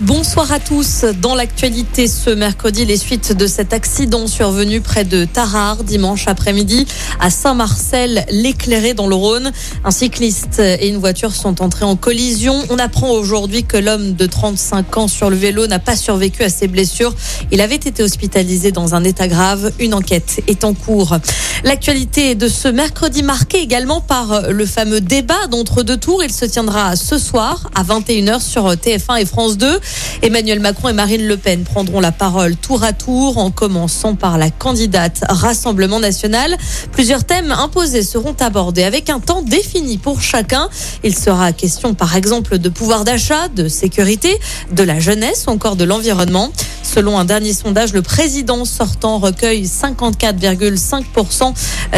Bonsoir à tous. Dans l'actualité ce mercredi, les suites de cet accident survenu près de Tarare dimanche après-midi à Saint-Marcel, l'éclairé dans le Rhône. Un cycliste et une voiture sont entrés en collision. On apprend aujourd'hui que l'homme de 35 ans sur le vélo n'a pas survécu à ses blessures. Il avait été hospitalisé dans un état grave. Une enquête est en cours. L'actualité de ce mercredi marquée également par le fameux débat d'entre-deux tours. Il se tiendra ce soir à 21h sur TF1 et France 2. Emmanuel Macron et Marine Le Pen prendront la parole tour à tour en commençant par la candidate Rassemblement National. Plusieurs thèmes imposés seront abordés avec un temps défini pour chacun. Il sera question par exemple de pouvoir d'achat, de sécurité, de la jeunesse ou encore de l'environnement. Selon un dernier sondage, le président sortant recueille 54,5%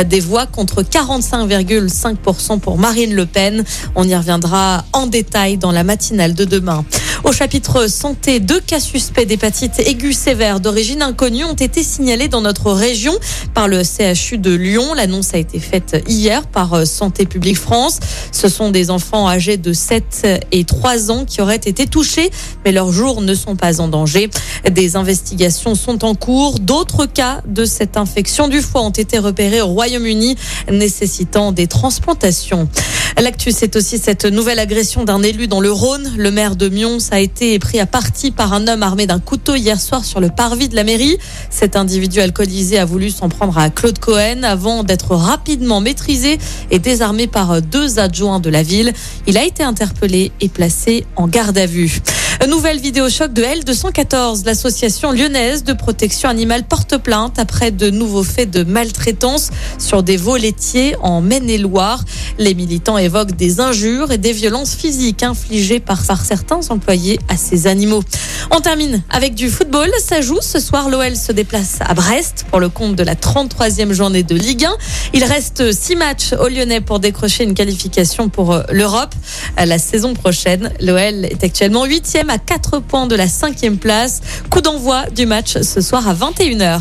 des voix contre 45,5% pour Marine Le Pen. On y reviendra en détail dans la matinale de demain. Au chapitre santé, 2 cas suspects d'hépatite aiguë sévère d'origine inconnue ont été signalés dans notre région par le CHU de Lyon. L'annonce a été faite hier par Santé publique France. Ce sont des enfants âgés de 7 et 3 ans qui auraient été touchés, mais leurs jours ne sont pas en danger. Des investigations sont en cours. D'autres cas de cette infection du foie ont été repérés au Royaume-Uni, nécessitant des transplantations. L'actu, c'est aussi cette nouvelle agression d'un élu dans le Rhône. Le maire de Mions a été pris à partie par un homme armé d'un couteau hier soir sur le parvis de la mairie. Cet individu alcoolisé a voulu s'en prendre à Claude Cohen avant d'être rapidement maîtrisé et désarmé par 2 adjoints de la ville. Il a été interpellé et placé en garde à vue. Nouvelle vidéo choc de L214. L'association lyonnaise de protection animale porte plainte après de nouveaux faits de maltraitance sur des veaux laitiers en Maine-et-Loire. Les militants évoquent des injures et des violences physiques infligées par certains employés à ces animaux. On termine avec du football. Ça joue ce soir. L'OL se déplace à Brest pour le compte de la 33e journée de Ligue 1. Il reste 6 matchs aux Lyonnais pour décrocher une qualification pour l'Europe la saison prochaine. L'OL est actuellement 8e à 4 points de la 5e place. Coup d'envoi du match ce soir à 21h.